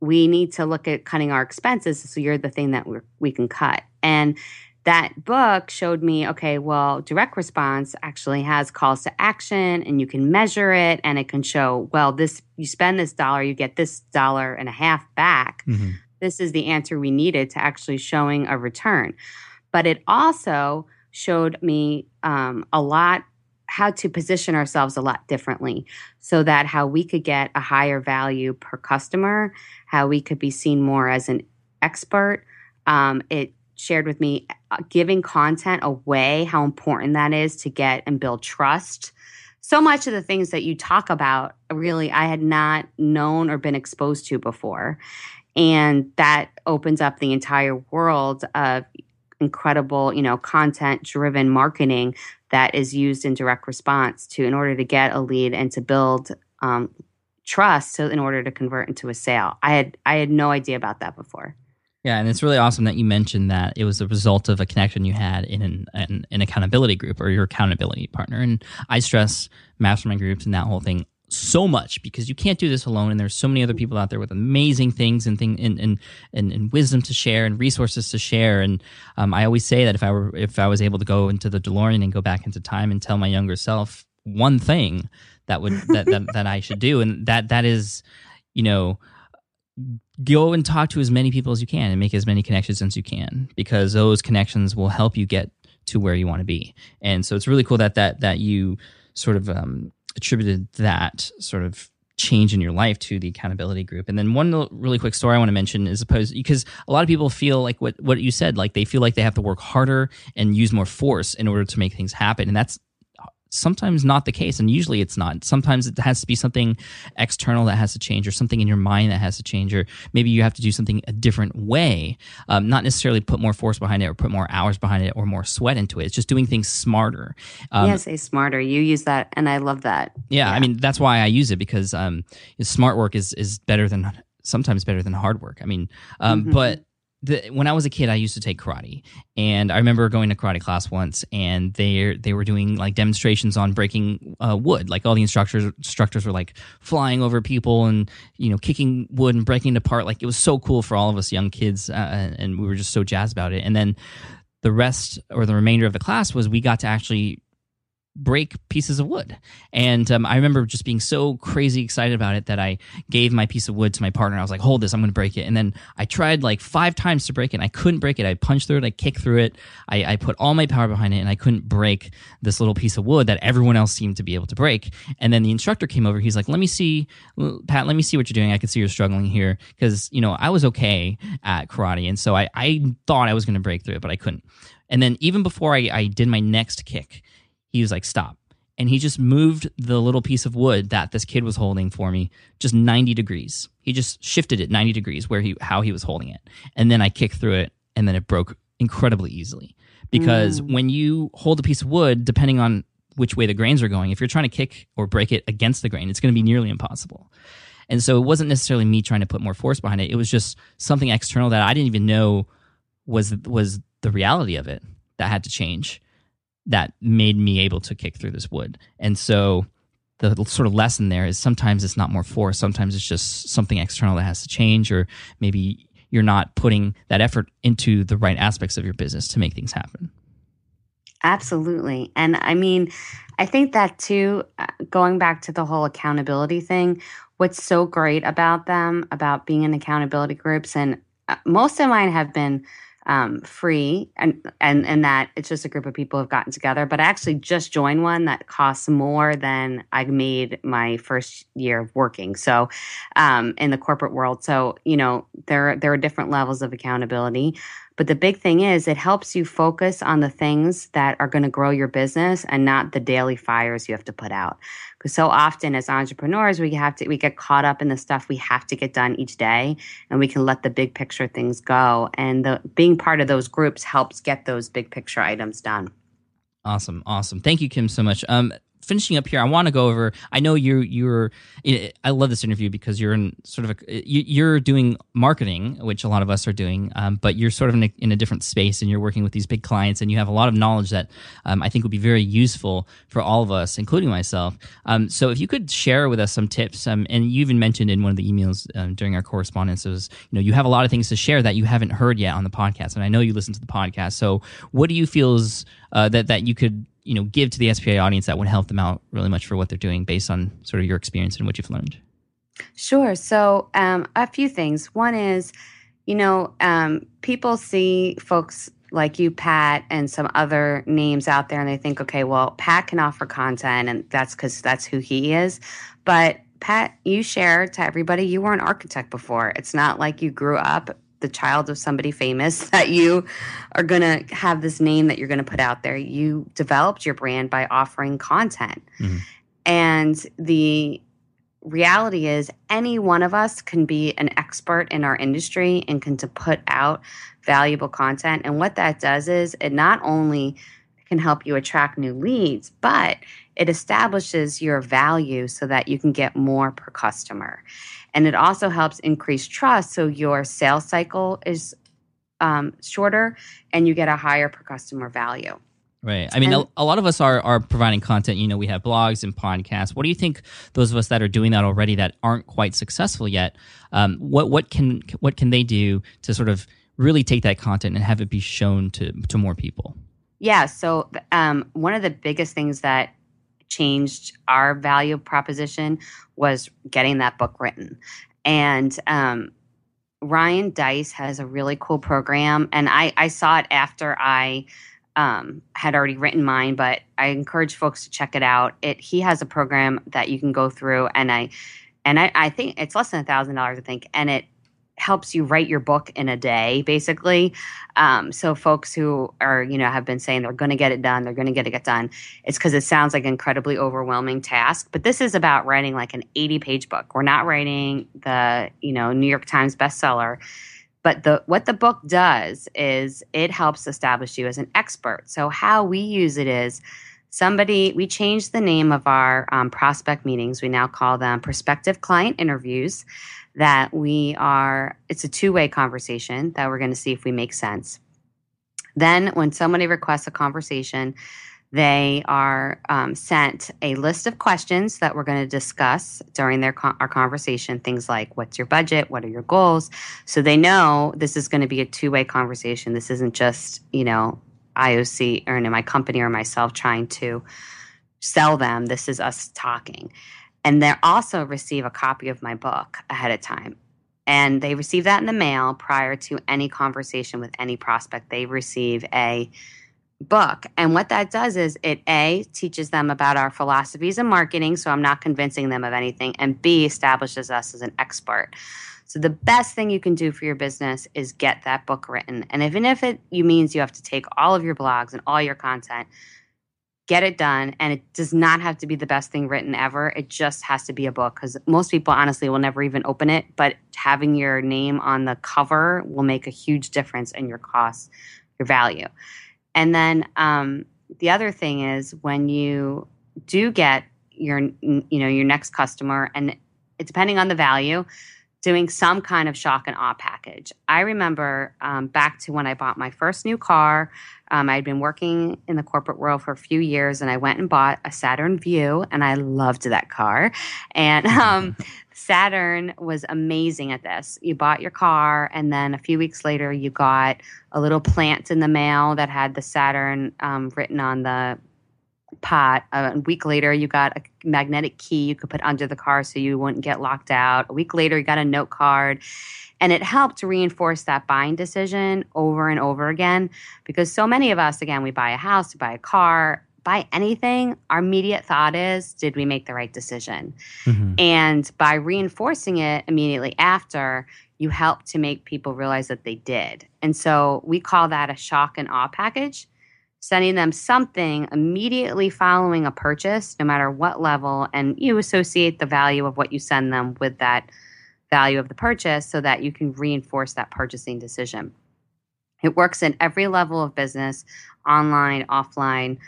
we need to look at cutting our expenses, so you're the thing that we're, we can cut. And that book showed me, okay, well, direct response actually has calls to action and you can measure it and it can show, well, this, you spend this dollar, you get this dollar and a half back. Mm-hmm. This is the answer we needed to actually showing a return. But it also showed me um, a lot how to position ourselves a lot differently so that how we could get a higher value per customer, how we could be seen more as an expert. Um, it shared with me giving content away, how important that is to get and build trust. So much of the things that you talk about, really, I had not known or been exposed to before. And that opens up the entire world of incredible, you know, content-driven marketing that is used in direct response to, in order to get a lead and to build um, trust so in order to convert into a sale. I had I had no idea about that before. Yeah, and it's really awesome that you mentioned that it was the result of a connection you had in an, an, an accountability group or your accountability partner. And I stress mastermind groups and that whole thing so much because you can't do this alone. And there's so many other people out there with amazing things and thing and and, and, and wisdom to share and resources to share. And um, I always say that if I were if I was able to go into the DeLorean and go back into time and tell my younger self one thing that would that, that that I should do, and that that is, you know, go and talk to as many people as you can and make as many connections as you can, because those connections will help you get to where you want to be. And so it's really cool that that that you sort of um, attributed that sort of change in your life to the accountability group. And then one really quick story I want to mention is opposed, because a lot of people feel like what, what you said, like they feel like they have to work harder and use more force in order to make things happen. And that's sometimes not the case, and usually it's not. Sometimes it has to be something external that has to change, or something in your mind that has to change, or maybe you have to do something a different way, um, not necessarily put more force behind it or put more hours behind it or more sweat into it. It's just doing things smarter. Um, yeah, say smarter. You use that, and I love that. Yeah, yeah. I mean, that's why I use it, because um, smart work is is better than, sometimes better than hard work. I mean, um, mm-hmm. but The, when I was a kid, I used to take karate, and I remember going to karate class once, and they they were doing like demonstrations on breaking uh, wood. Like all the instructors instructors were like flying over people and, you know, kicking wood and breaking it apart. Like it was so cool for all of us young kids, uh, and we were just so jazzed about it. And then the rest or the remainder of the class was we got to actually break pieces of wood. And um, I remember just being so crazy excited about it that I gave my piece of wood to my partner. I was like, hold this, I'm going to break it. And then I tried like five times to break it, and I couldn't break it. I punched through it, I kicked through it. I, I put all my power behind it, and I couldn't break this little piece of wood that everyone else seemed to be able to break. And then the instructor came over. He's like, let me see, Pat, let me see what you're doing. I can see you're struggling here. Because, you know, I was okay at karate. And so I, I thought I was going to break through it, but I couldn't. And then even before I, I did my next kick, he was like, stop. And he just moved the little piece of wood that this kid was holding for me just ninety degrees. He just shifted it ninety degrees where he how he was holding it. And then I kicked through it, and then it broke incredibly easily. Because mm. when you hold a piece of wood, depending on which way the grains are going, if you're trying to kick or break it against the grain, it's going to be nearly impossible. And so it wasn't necessarily me trying to put more force behind it. It was just something external that I didn't even know was was the reality of it that had to change, that made me able to kick through this wood. And so the sort of lesson there is sometimes it's not more force, sometimes it's just something external that has to change, or maybe you're not putting that effort into the right aspects of your business to make things happen. Absolutely. And I mean, I think that too, going back to the whole accountability thing, what's so great about them, about being in accountability groups, and most of mine have been Um, free, and, and and that it's just a group of people who've gotten together. But I actually just joined one that costs more than I made my first year of working. So um, in the corporate world, so you know there there are different levels of accountability. But the big thing is it helps you focus on the things that are going to grow your business and not the daily fires you have to put out. Because so often as entrepreneurs, we have to we get caught up in the stuff we have to get done each day, and we can let the big picture things go. And the being part of those groups helps get those big picture items done. Awesome. Awesome. Thank you, Kim, so much. Um, finishing up here, I want to go over, I know you, you're, I love this interview because you're in sort of a, you're doing marketing, which a lot of us are doing, um, but you're sort of in a, in a different space, and you're working with these big clients, and you have a lot of knowledge that um, I think would be very useful for all of us, including myself. Um, so if you could share with us some tips, um, and you even mentioned in one of the emails um, during our correspondence, it was, you know, you have a lot of things to share that you haven't heard yet on the podcast. And I know you listen to the podcast. So what do you feel is uh, that, that you could, you know, give to the S P A audience that would help them out really much for what they're doing based on sort of your experience and what you've learned? Sure. So um, a few things. One is, you know, um, people see folks like you, Pat, and some other names out there, and they think, okay, well, Pat can offer content, and that's because that's who he is. But Pat, you share to everybody you were an architect before. It's not like you grew up the child of somebody famous that you are going to have this name that you're going to put out there. You developed your brand by offering content. Mm-hmm. And the reality is any one of us can be an expert in our industry and can to put out valuable content. And what that does is it not only can help you attract new leads, but it establishes your value so that you can get more per customer. And it also helps increase trust, so your sales cycle is um, shorter, and you get a higher per customer value. Right. I mean, and, a lot of us are are providing content. You know, we have blogs and podcasts. What do you think those of us that are doing that already that aren't quite successful yet? Um, what what can what can they do to sort of really take that content and have it be shown to to more people? Yeah. So um, one of the biggest things that changed our value proposition was getting that book written. And um, Ryan Dice has a really cool program. And I, I saw it after I um, had already written mine, but I encourage folks to check it out. It He has a program that you can go through. And I and I, I think it's less than one thousand dollars, I think. And it helps you write your book in a day, basically. Um, so folks who are, you know, have been saying they're going to get it done, they're going to get it done. It's because it sounds like an incredibly overwhelming task, but this is about writing like an eighty page book. We're not writing the, you know, New York Times bestseller, but the, what the book does is it helps establish you as an expert. So how we use it is somebody, we changed the name of our um, prospect meetings. We now call them prospective client interviews. That we are, it's a two-way conversation that we're going to see if we make sense. Then when somebody requests a conversation, they are um, sent a list of questions that we're going to discuss during their con- our conversation, things like what's your budget, what are your goals? So they know this is going to be a two-way conversation. This isn't just, you know, I O C or in my company or myself trying to sell them. This is us talking. And they also receive a copy of my book ahead of time. And they receive that in the mail prior to any conversation with any prospect. They receive a book. And what that does is it, A, teaches them about our philosophies in marketing, so I'm not convincing them of anything, and B, establishes us as an expert. So the best thing you can do for your business is get that book written. And even if it you means you have to take all of your blogs and all your content, get it done. And it does not have to be the best thing written ever. It just has to be a book, because most people honestly will never even open it. But having your name on the cover will make a huge difference in your cost, your value. And then um, the other thing is, when you do get your, you know, your next customer, and it's depending on the value, doing some kind of shock and awe package. I remember um, back to when I bought my first new car. Um, I had been working in the corporate world for a few years, and I went and bought a Saturn Vue, and I loved that car. And um, Saturn was amazing at this. You bought your car, and then a few weeks later, you got a little plant in the mail that had the Saturn um, written on the pot. Uh, a week later, you got a magnetic key you could put under the car so you wouldn't get locked out. A week later, you got a note card. And it helped reinforce that buying decision over and over again, because so many of us, again, we buy a house, we buy a car, buy anything, our immediate thought is, did we make the right decision? Mm-hmm. And by reinforcing it immediately after, you help to make people realize that they did. And so we call that a shock and awe package. Sending them something immediately following a purchase, no matter what level, and you associate the value of what you send them with that value of the purchase so that you can reinforce that purchasing decision. It works in every level of business, online, offline,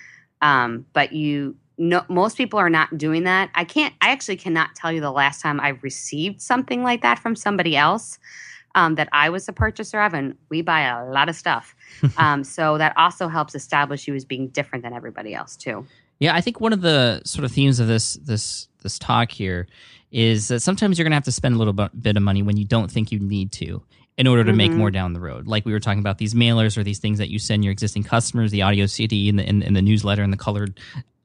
um, but you know, most people are not doing that. I can't, I actually cannot tell you the last time I received something like that from somebody else. Um, that I was a purchaser of, and we buy a lot of stuff. Um, so that also helps establish you as being different than everybody else too. Yeah, I think one of the sort of themes of this this this talk here is that sometimes you're going to have to spend a little bit of money when you don't think you need to in order to mm-hmm. make more down the road. Like we were talking about these mailers or these things that you send your existing customers, the audio C D and the, and, and the newsletter and the colored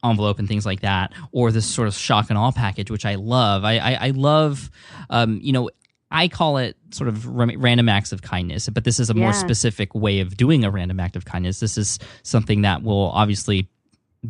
envelope and things like that, or this sort of shock and awe package, which I love. I, I, I love, um, you know, I call it sort of random acts of kindness, but this is a yeah. more specific way of doing a random act of kindness. This is something that will obviously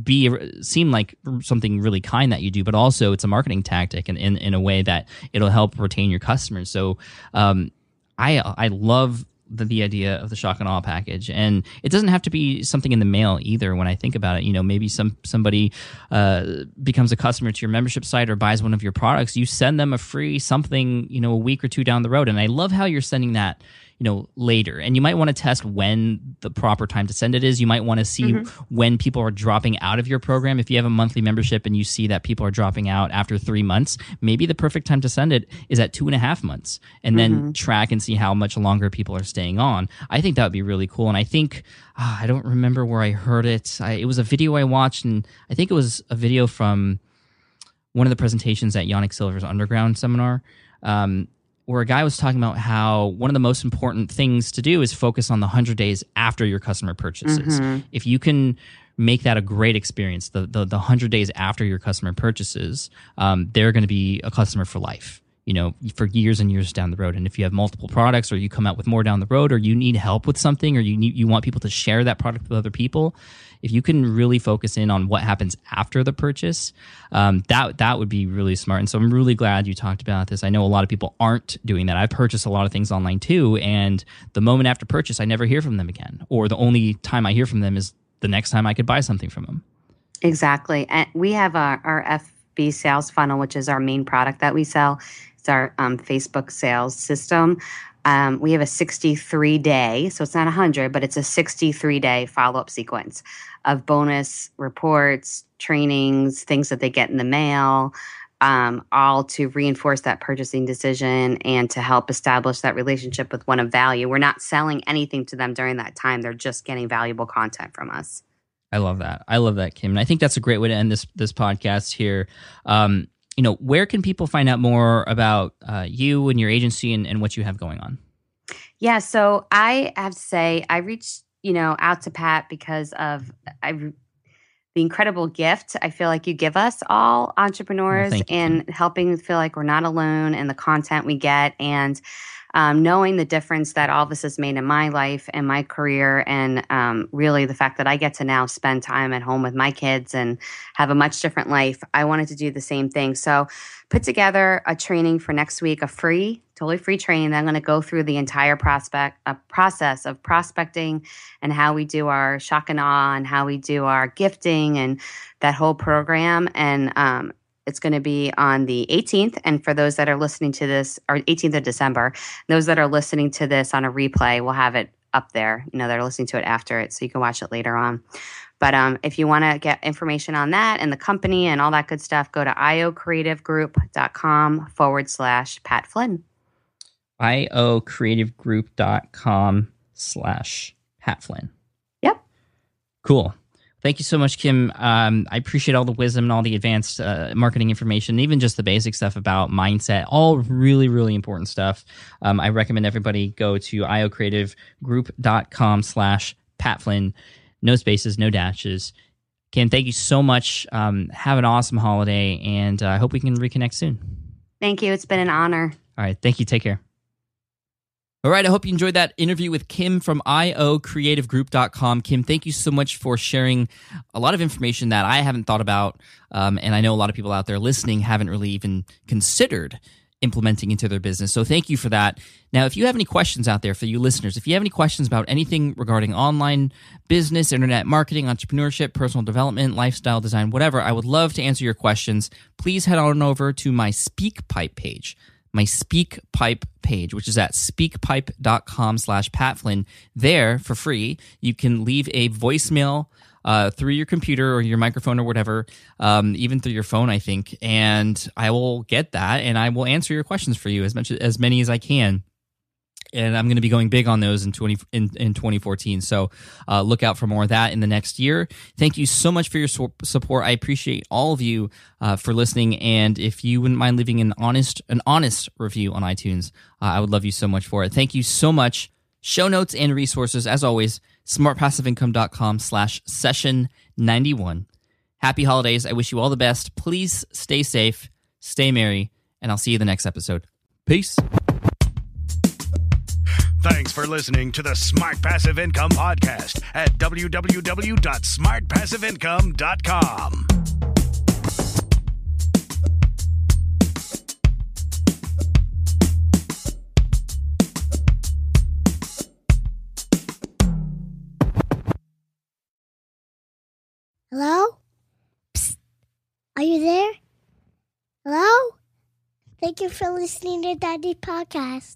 be seem like something really kind that you do, but also it's a marketing tactic and in, in a way that it'll help retain your customers. So um, I I love the, the idea of the shock and awe package, and it doesn't have to be something in the mail either. When I think about it, you know, maybe some somebody uh, becomes a customer to your membership site or buys one of your products, you send them a free something, you know, a week or two down the road. And I love how you're sending that, you know, later. And you might want to test when the proper time to send it is. You might want to see mm-hmm. when people are dropping out of your program. If you have a monthly membership and you see that people are dropping out after three months, maybe the perfect time to send it is at two and a half months and mm-hmm. then track and see how much longer people are staying on. I think that would be really cool. And I think, uh, I don't remember where I heard it. I, it was a video I watched, and I think it was a video from one of the presentations at Yannick Silver's Underground seminar. Um, where a guy was talking about how one of the most important things to do is focus on the one hundred days after your customer purchases. Mm-hmm. If you can make that a great experience, the the, the one hundred days after your customer purchases, um, they're going to be a customer for life, you know, for years and years down the road. And if you have multiple products, or you come out with more down the road, or you need help with something, or you need, you want people to share that product with other people, if you can really focus in on what happens after the purchase, um, that that would be really smart. And so I'm really glad you talked about this. I know a lot of people aren't doing that. I purchase a lot of things online too, and the moment after purchase, I never hear from them again, or the only time I hear from them is the next time I could buy something from them. Exactly. And we have our, our F B sales funnel, which is our main product that we sell. It's our um, Facebook sales system. Um, we have a sixty-three day, so it's not one hundred, but it's a sixty-three day follow-up sequence of bonus reports, trainings, things that they get in the mail, um, all to reinforce that purchasing decision and to help establish that relationship with one of value. We're not selling anything to them during that time. They're just getting valuable content from us. I love that. I love that, Kim. And I think that's a great way to end this this podcast here. Um You know, where can people find out more about uh, you and your agency and, and what you have going on? Yeah, so I have to say I reached, you know, out to Pat because of I the incredible gift I feel like you give us all entrepreneurs well, in helping feel like we're not alone and the content we get and um, knowing the difference that all this has made in my life and my career and um, really the fact that I get to now spend time at home with my kids and have a much different life. I wanted to do the same thing. So put together a training for next week, a free, totally free training that I'm going to go through the entire prospect uh, process of prospecting and how we do our shock and awe and how we do our gifting and that whole program. And um, it's going to be on the eighteenth. And for those that are listening to this, or eighteenth of December, those that are listening to this on a replay, we'll have it up there. You know, they're listening to it after it, so you can watch it later on. But um, if you want to get information on that and the company and all that good stuff, go to iocreativegroup.com forward slash Pat Flynn. iocreativegroup.com slash Pat Flynn. Yep. Cool. Thank you so much, Kim. Um, I appreciate all the wisdom and all the advanced uh, marketing information, even just the basic stuff about mindset, all really, really important stuff. Um, I recommend everybody go to iocreativegroup.com slash Pat Flynn. No spaces, no dashes. Kim, thank you so much. Um, have an awesome holiday, and I uh, hope we can reconnect soon. Thank you. It's been an honor. All right. Thank you. Take care. All right, I hope you enjoyed that interview with Kim from i o creative group dot com. Kim, thank you so much for sharing a lot of information that I haven't thought about, um, and I know a lot of people out there listening haven't really even considered implementing into their business. So thank you for that. Now, if you have any questions out there for you listeners, if you have any questions about anything regarding online business, internet marketing, entrepreneurship, personal development, lifestyle design, whatever, I would love to answer your questions. Please head on over to my SpeakPipe page. My SpeakPipe page, which is at speakpipe.com slash Pat Flynn. There, for free, you can leave a voicemail uh, through your computer or your microphone or whatever, um, even through your phone, I think. And I will get that, and I will answer your questions for you as much as many as I can. And I'm going to be going big on those in twenty in, in twenty fourteen. So uh, look out for more of that in the next year. Thank you so much for your so- support. I appreciate all of you uh, for listening. And if you wouldn't mind leaving an honest an honest review on iTunes, uh, I would love you so much for it. Thank you so much. Show notes and resources, as always, smartpassiveincome.com slash session 91. Happy holidays. I wish you all the best. Please stay safe, stay merry, and I'll see you in the next episode. Peace. Thanks for listening to the Smart Passive Income Podcast at w w w dot smart passive income dot com. Hello? Psst. Are you there? Hello? Thank you for listening to Daddy's podcast.